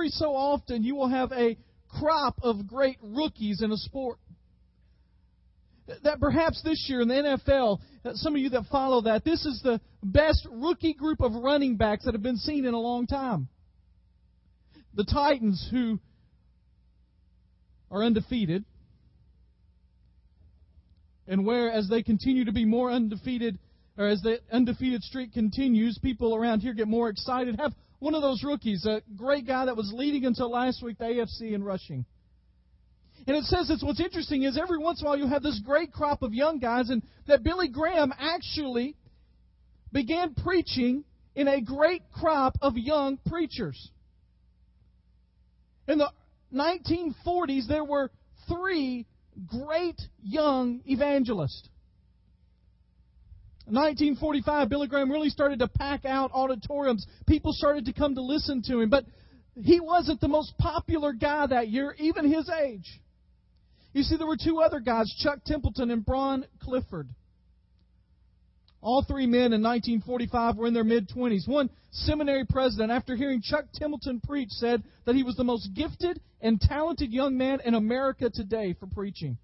every so often you will have a crop of great rookies in a sport. That perhaps this year in the NFL, some of you that follow that, this is the best rookie group of running backs that have been seen in a long time. The Titans, who are undefeated, and whereas they continue to be more undefeated, or as the undefeated streak continues, people around here get more excited. Have one of those rookies, a great guy that was leading until last week, the AFC in rushing. And it says it's what's interesting is every once in a while you have this great crop of young guys, and that Billy Graham actually began preaching in a great crop of young preachers. In the 1940s, there were 3 great young evangelists. In 1945, Billy Graham really started to pack out auditoriums. People started to come to listen to him, but he wasn't the most popular guy that year, even his age. You see, there were 2 other guys, Chuck Templeton and Bron Clifford. All 3 men in 1945 were in their mid-20s. One seminary president, after hearing Chuck Templeton preach, said that he was the most gifted and talented young man in America today for preaching.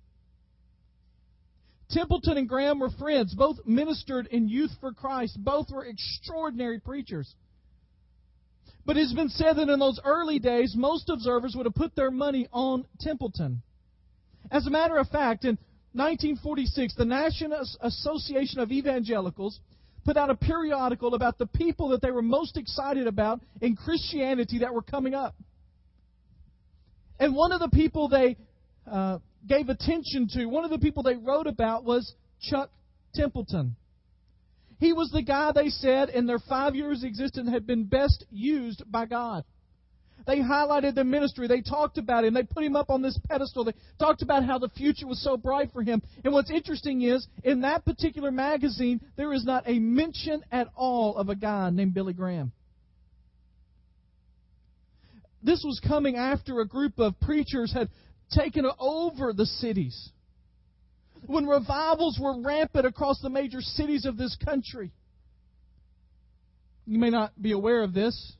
Templeton and Graham were friends. Both ministered in Youth for Christ. Both were extraordinary preachers. But it's been said that in those early days, most observers would have put their money on Templeton. As a matter of fact, in 1946, the National Association of Evangelicals put out a periodical about the people that they were most excited about in Christianity that were coming up. And one of the people they gave attention to, one of the people they wrote about was Chuck Templeton. He was the guy they said in their 5 years' existence had been best used by God. They highlighted the ministry. They talked about him. They put him up on this pedestal. They talked about how the future was so bright for him. And what's interesting is, in that particular magazine, there is not a mention at all of a guy named Billy Graham. This was coming after a group of preachers had taken over the cities, when revivals were rampant across the major cities of this country. You may not be aware of this,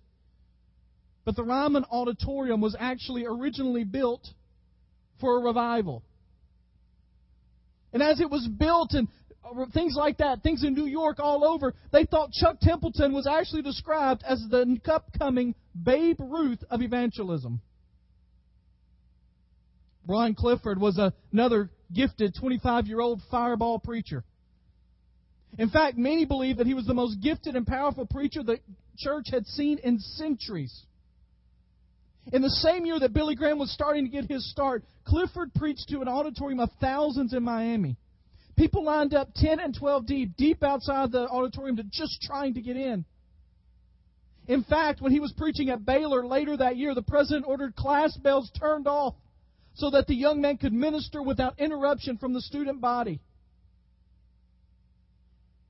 but the Ryman Auditorium was actually originally built for a revival. And as it was built and things like that, things in New York all over, they thought Chuck Templeton was actually described as the upcoming Babe Ruth of evangelism. Bron Clifford was another gifted 25-year-old fireball preacher. In fact, many believe that he was the most gifted and powerful preacher the church had seen in centuries. In the same year that Billy Graham was starting to get his start, Clifford preached to an auditorium of thousands in Miami. People lined up 10 and 12 deep outside the auditorium, to just trying to get in. In fact, when he was preaching at Baylor later that year, the president ordered class bells turned off so that the young man could minister without interruption from the student body.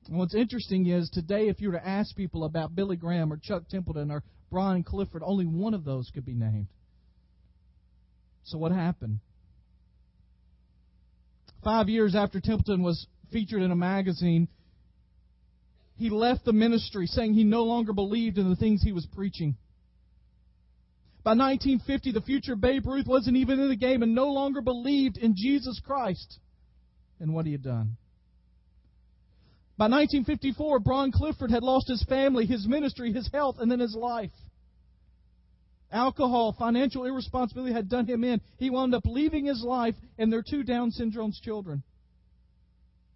And what's interesting is, today, if you were to ask people about Billy Graham or Chuck Templeton or Bron Clifford, only one of those could be named. So what happened? 5 years after Templeton was featured in a magazine, he left the ministry, saying he no longer believed in the things he was preaching. By 1950, the future Babe Ruth wasn't even in the game and no longer believed in Jesus Christ and what he had done. By 1954, Bron Clifford had lost his family, his ministry, his health, and then his life. Alcohol, financial irresponsibility had done him in. He wound up leaving his life and their 2 Down syndrome children.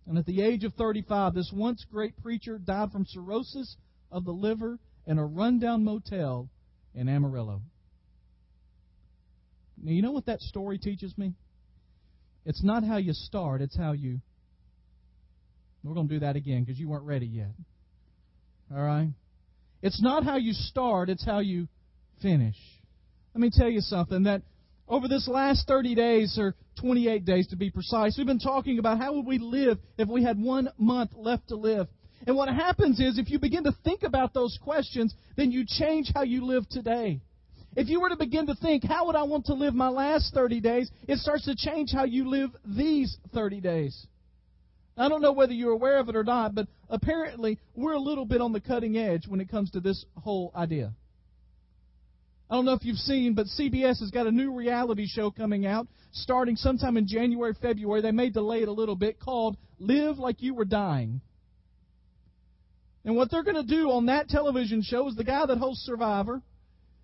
And at the age of 35, this once great preacher died from cirrhosis of the liver in a rundown motel in Amarillo. Now, you know what that story teaches me? It's not how you start, it's how you... We're going to do that again because you weren't ready yet. All right? It's not how you start, it's how you finish. Let me tell you something, that over this last 30 days, or 28 days to be precise, we've been talking about how would we live if we had 1 month left to live. And what happens is, if you begin to think about those questions, then you change how you live today. If you were to begin to think, how would I want to live my last 30 days, it starts to change how you live these 30 days. I don't know whether you're aware of it or not, but apparently we're a little bit on the cutting edge when it comes to this whole idea. I don't know if you've seen, but CBS has got a new reality show coming out starting sometime in January, February. They may delay it a little bit, called Live Like You Were Dying. And what they're going to do on that television show is the guy that hosts Survivor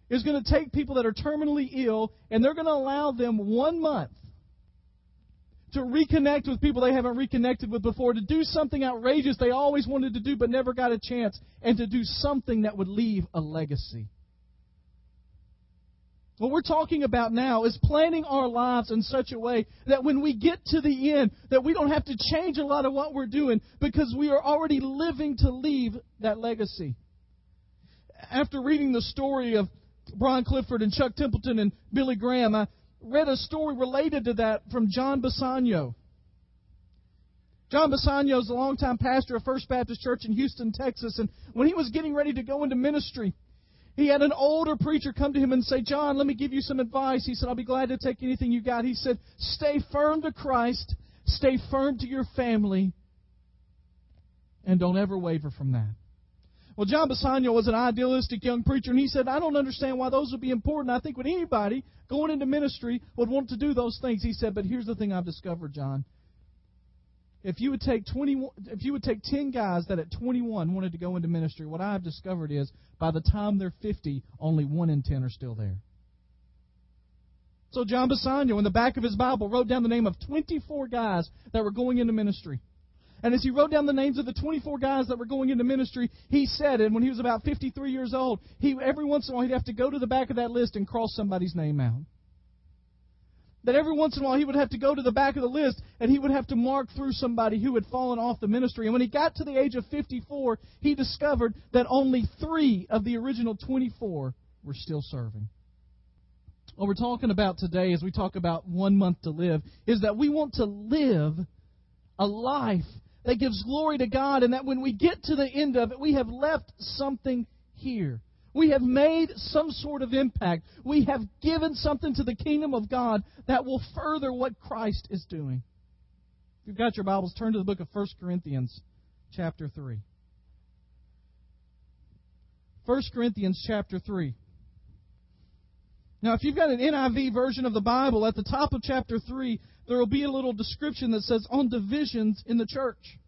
is going to take people that are terminally ill, and they're going to allow them 1 month to reconnect with people they haven't reconnected with before, to do something outrageous they always wanted to do but never got a chance, and to do something that would leave a legacy. What we're talking about now is planning our lives in such a way that when we get to the end, that we don't have to change a lot of what we're doing because we are already living to leave that legacy. After reading the story of Bron Clifford and Chuck Templeton and Billy Graham, I read a story related to that from John Bassano. John Bassano is a longtime pastor of First Baptist Church in Houston, Texas, and when he was getting ready to go into ministry, he had an older preacher come to him and say, "John, let me give you some advice." He said, "I'll be glad to take anything you got." He said, "Stay firm to Christ, stay firm to your family, and don't ever waver from that." Well, John Bassano was an idealistic young preacher, and he said, "I don't understand why those would be important. I think anybody going into ministry would want to do those things." He said, "But here's the thing I've discovered, John. If you would take 10 guys that at 21 wanted to go into ministry, what I've discovered is by the time they're 50, only 1 in 10 are still there." So John Bassano, in the back of his Bible, wrote down the name of 24 guys that were going into ministry. And as he wrote down the names of the 24 guys that were going into ministry, he said, and when he was about 53 years old, every once in a while he'd have to go to the back of that list and cross somebody's name out. That every once in a while he would have to go to the back of the list and he would have to mark through somebody who had fallen off the ministry. And when he got to the age of 54, he discovered that only 3 of the original 24 were still serving. What we're talking about today as we talk about 1 month to live is that we want to live a life that gives glory to God, and that when we get to the end of it, we have left something here. We have made some sort of impact. We have given something to the kingdom of God that will further what Christ is doing. If you've got your Bibles, turn to the book of 1 Corinthians chapter 3. 1 Corinthians chapter 3. Now, if you've got an NIV version of the Bible, at the top of chapter 3, there will be a little description that says, on divisions in the church.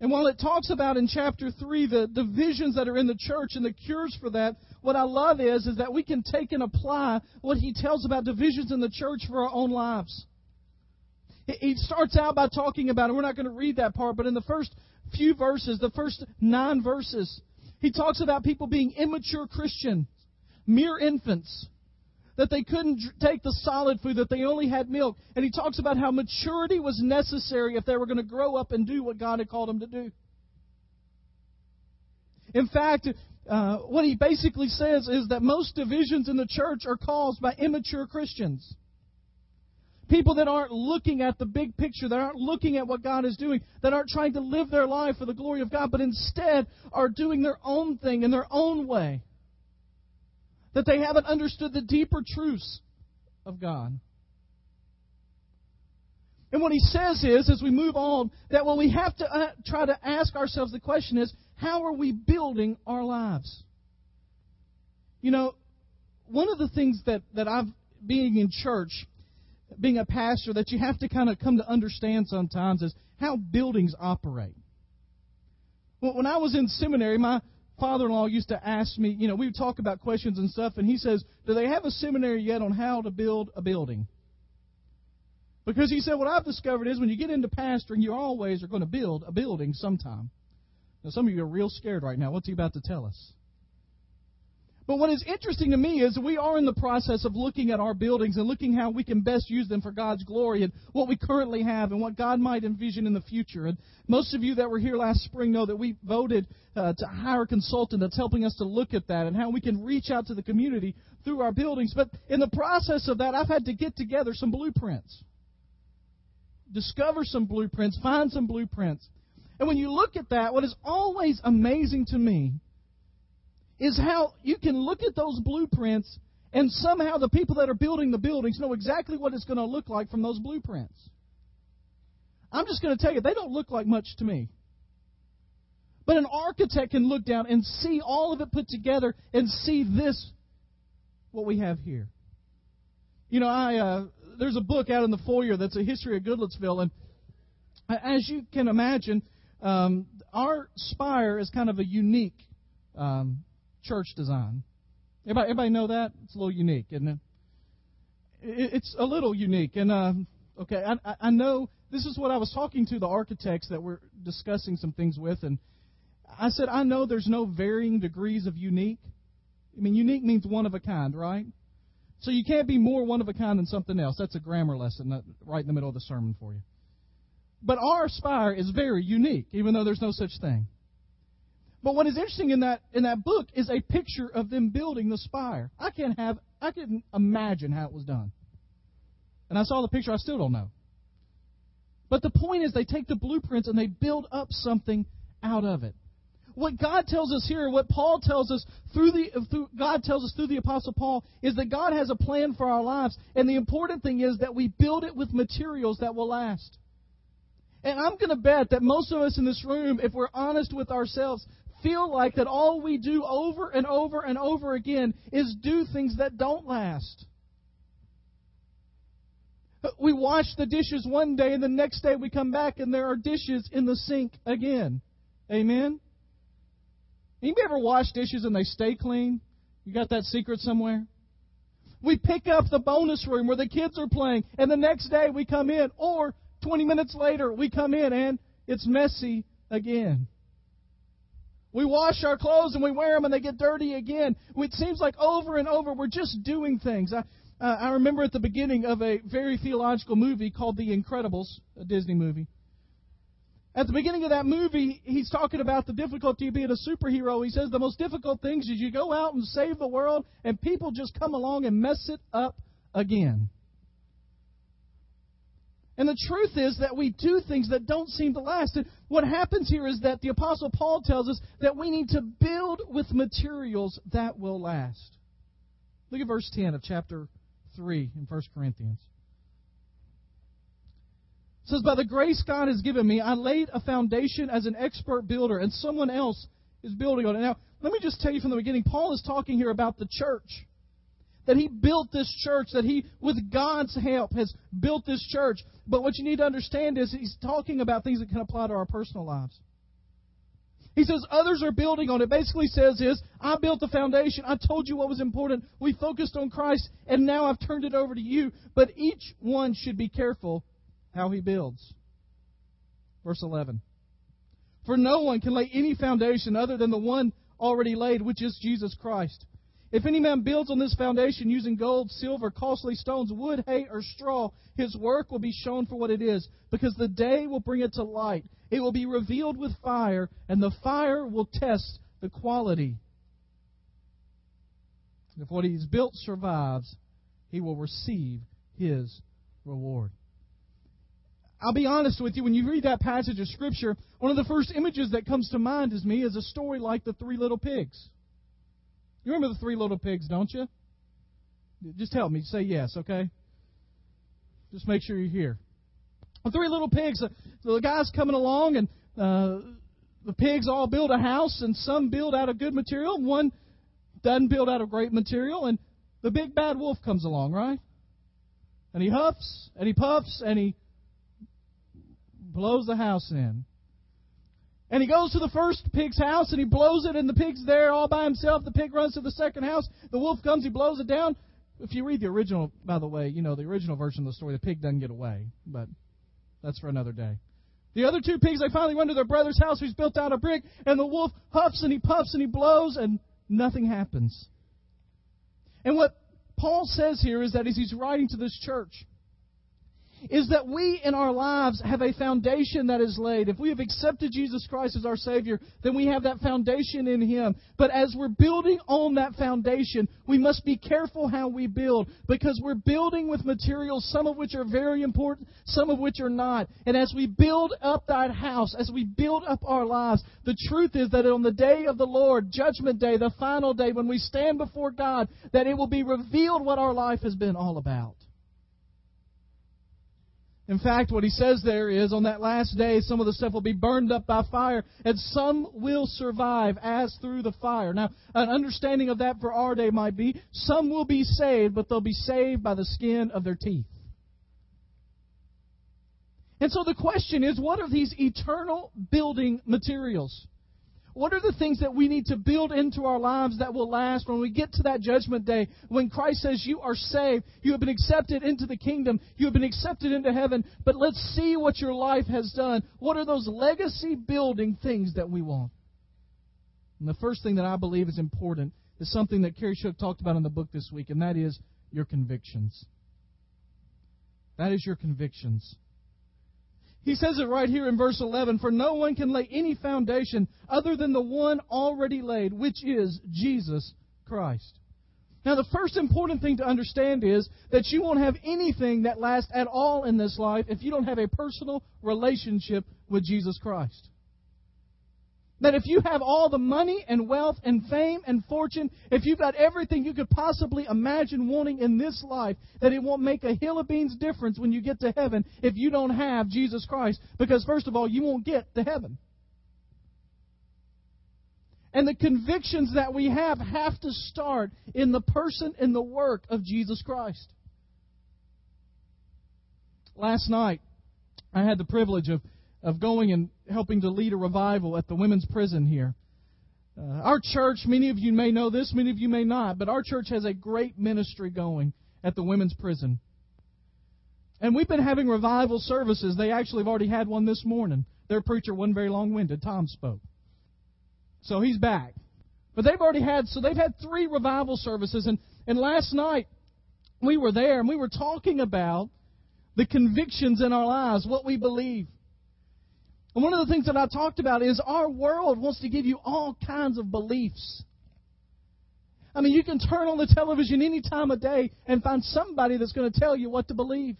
And while it talks about in chapter 3 the divisions that are in the church and the cures for that, what I love is that we can take and apply what he tells about divisions in the church for our own lives. He starts out by talking about it. We're not going to read that part, but in the first few verses, the first 9 verses, he talks about people being immature Christians, mere infants, that they couldn't take the solid food, that they only had milk. And he talks about how maturity was necessary if they were going to grow up and do what God had called them to do. In fact, what he basically says is that most divisions in the church are caused by immature Christians. People that aren't looking at the big picture, that aren't looking at what God is doing, that aren't trying to live their life for the glory of God, but instead are doing their own thing in their own way. That they haven't understood the deeper truths of God. And what he says is, as we move on, that what we have to try to ask ourselves the question is, how are we building our lives? You know, one of the things that I've, being in church, being a pastor, that you have to kind of come to understand sometimes is how buildings operate. Well, when I was in seminary, my father-in-law used to ask me, you know, we would talk about questions and stuff, and he says, "Do they have a seminary yet on how to build a building?" Because he said, "What I've discovered is when you get into pastoring, you always are going to build a building sometime." Now, some of you are real scared right now. What's he about to tell us? But what is interesting to me is we are in the process of looking at our buildings and looking how we can best use them for God's glory and what we currently have and what God might envision in the future. And most of you that were here last spring know that we voted to hire a consultant that's helping us to look at that and how we can reach out to the community through our buildings. But in the process of that, I've had to get together some blueprints, discover some blueprints, find some blueprints. And when you look at that, what is always amazing to me is how you can look at those blueprints and somehow the people that are building the buildings know exactly what it's going to look like from those blueprints. I'm just going to tell you, they don't look like much to me. But an architect can look down and see all of it put together and see this what we have here. You know, there's a book out in the foyer that's a history of Goodlettsville, and as you can imagine, our spire is kind of a unique church design. Everybody know that? It's a little unique, isn't it? It's a little unique, and I know this is what I was talking to the architects that we're discussing some things with, and I said, I know there's no varying degrees of unique. I mean, unique means one of a kind, right? So you can't be more one of a kind than something else. That's a grammar lesson right in the middle of the sermon for you. But our spire is very unique, even though there's no such thing. But what is interesting in that book is a picture of them building the spire. I couldn't imagine how it was done. And I saw the picture, I still don't know. But the point is they take the blueprints and they build up something out of it. What God tells us here, what Paul tells us God tells us through the Apostle Paul, is that God has a plan for our lives. And the important thing is that we build it with materials that will last. And I'm going to bet that most of us in this room, if we're honest with ourselves, feel like that all we do over and over and over again is do things that don't last. We wash the dishes one day, and the next day we come back and there are dishes in the sink again. Amen? Anybody ever wash dishes and they stay clean? You got that secret somewhere? We pick up the bonus room where the kids are playing, and the next day we come in, or 20 minutes later we come in and it's messy again. We wash our clothes and we wear them and they get dirty again. It seems like over and over we're just doing things. I remember at the beginning of a very theological movie called The Incredibles, a Disney movie. At the beginning of that movie, he's talking about the difficulty of being a superhero. He says the most difficult things is you go out and save the world, and people just come along and mess it up again. And the truth is that we do things that don't seem to last. And what happens here is that the Apostle Paul tells us that we need to build with materials that will last. Look at verse 10 of chapter 3 in 1 Corinthians. It says, by the grace God has given me, I laid a foundation as an expert builder, and someone else is building on it. Now, let me just tell you from the beginning, Paul is talking here about the church, that he built this church, that he, with God's help, has built this church. But what you need to understand is he's talking about things that can apply to our personal lives. He says, others are building on it. Basically says is, I built the foundation. I told you what was important. We focused on Christ, and now I've turned it over to you. But each one should be careful how he builds. Verse 11. For no one can lay any foundation other than the one already laid, which is Jesus Christ. If any man builds on this foundation using gold, silver, costly stones, wood, hay, or straw, his work will be shown for what it is, because the day will bring it to light. It will be revealed with fire, and the fire will test the quality. If what he's built survives, he will receive his reward. I'll be honest with you, when you read that passage of Scripture, one of the first images that comes to mind is a story like the three little pigs. You remember the three little pigs, don't you? Just help me. Say yes, okay? Just make sure you're here. The three little pigs, the guy's coming along, and the pigs all build a house, and some build out of good material, and one doesn't build out of great material, and the big bad wolf comes along, right? And he huffs, and he puffs, and he blows the house in. And he goes to the first pig's house, and he blows it, and the pig's there all by himself. The pig runs to the second house. The wolf comes, he blows it down. If you read the original, by the way, the original version of the story, the pig doesn't get away, but that's for another day. The other two pigs, they finally run to their brother's house, who's built out of brick, and the wolf huffs, and he puffs, and he blows, and nothing happens. And what Paul says here is that as he's writing to this church, is that we in our lives have a foundation that is laid. If we have accepted Jesus Christ as our Savior, then we have that foundation in Him. But as we're building on that foundation, we must be careful how we build, because we're building with materials, some of which are very important, some of which are not. And as we build up that house, as we build up our lives, the truth is that on the day of the Lord, Judgment Day, the final day, when we stand before God, that it will be revealed what our life has been all about. In fact, what he says there is, on that last day, some of the stuff will be burned up by fire, and some will survive as through the fire. Now, an understanding of that for our day might be, some will be saved, but they'll be saved by the skin of their teeth. And so the question is, what are these eternal building materials? What are the things that we need to build into our lives that will last when we get to that judgment day, when Christ says you are saved, you have been accepted into the kingdom, you have been accepted into heaven, but let's see what your life has done. What are those legacy building things that we want? And the first thing that I believe is important is something that Carrie Shook talked about in the book this week, and that is your convictions. That is your convictions. He says it right here in verse 11, for no one can lay any foundation other than the one already laid, which is Jesus Christ. Now, the first important thing to understand is that you won't have anything that lasts at all in this life if you don't have a personal relationship with Jesus Christ. That if you have all the money and wealth and fame and fortune, if you've got everything you could possibly imagine wanting in this life, that it won't make a hill of beans difference when you get to heaven if you don't have Jesus Christ. Because, first of all, you won't get to heaven. And the convictions that we have to start in the person and the work of Jesus Christ. Last night, I had the privilege of going and helping to lead a revival at the women's prison here. Our church, many of you may know this, many of you may not, but our church has a great ministry going at the women's prison. And we've been having revival services. They actually have already had one this morning. Their preacher wasn't very long-winded. Tom spoke. So he's back. But they've had three revival services. And last night we were there and we were talking about the convictions in our lives, what we believe. And one of the things that I talked about is our world wants to give you all kinds of beliefs. I mean, you can turn on the television any time of day and find somebody that's going to tell you what to believe.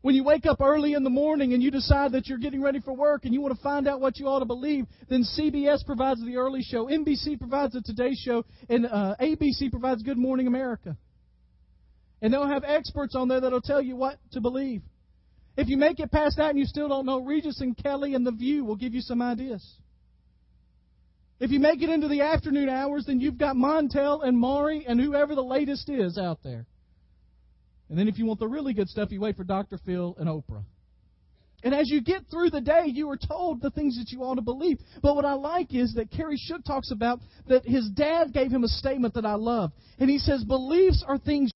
When you wake up early in the morning and you decide that you're getting ready for work and you want to find out what you ought to believe, then CBS provides the early show, NBC provides the Today Show, and ABC provides Good Morning America. And they'll have experts on there that'll tell you what to believe. If you make it past that and you still don't know, Regis and Kelly and The View will give you some ideas. If you make it into the afternoon hours, then you've got Montel and Maury and whoever the latest is out there. And then if you want the really good stuff, you wait for Dr. Phil and Oprah. And as you get through the day, you are told the things that you ought to believe. But what I like is that Carrie Shook talks about that his dad gave him a statement that I love. And he says, beliefs are things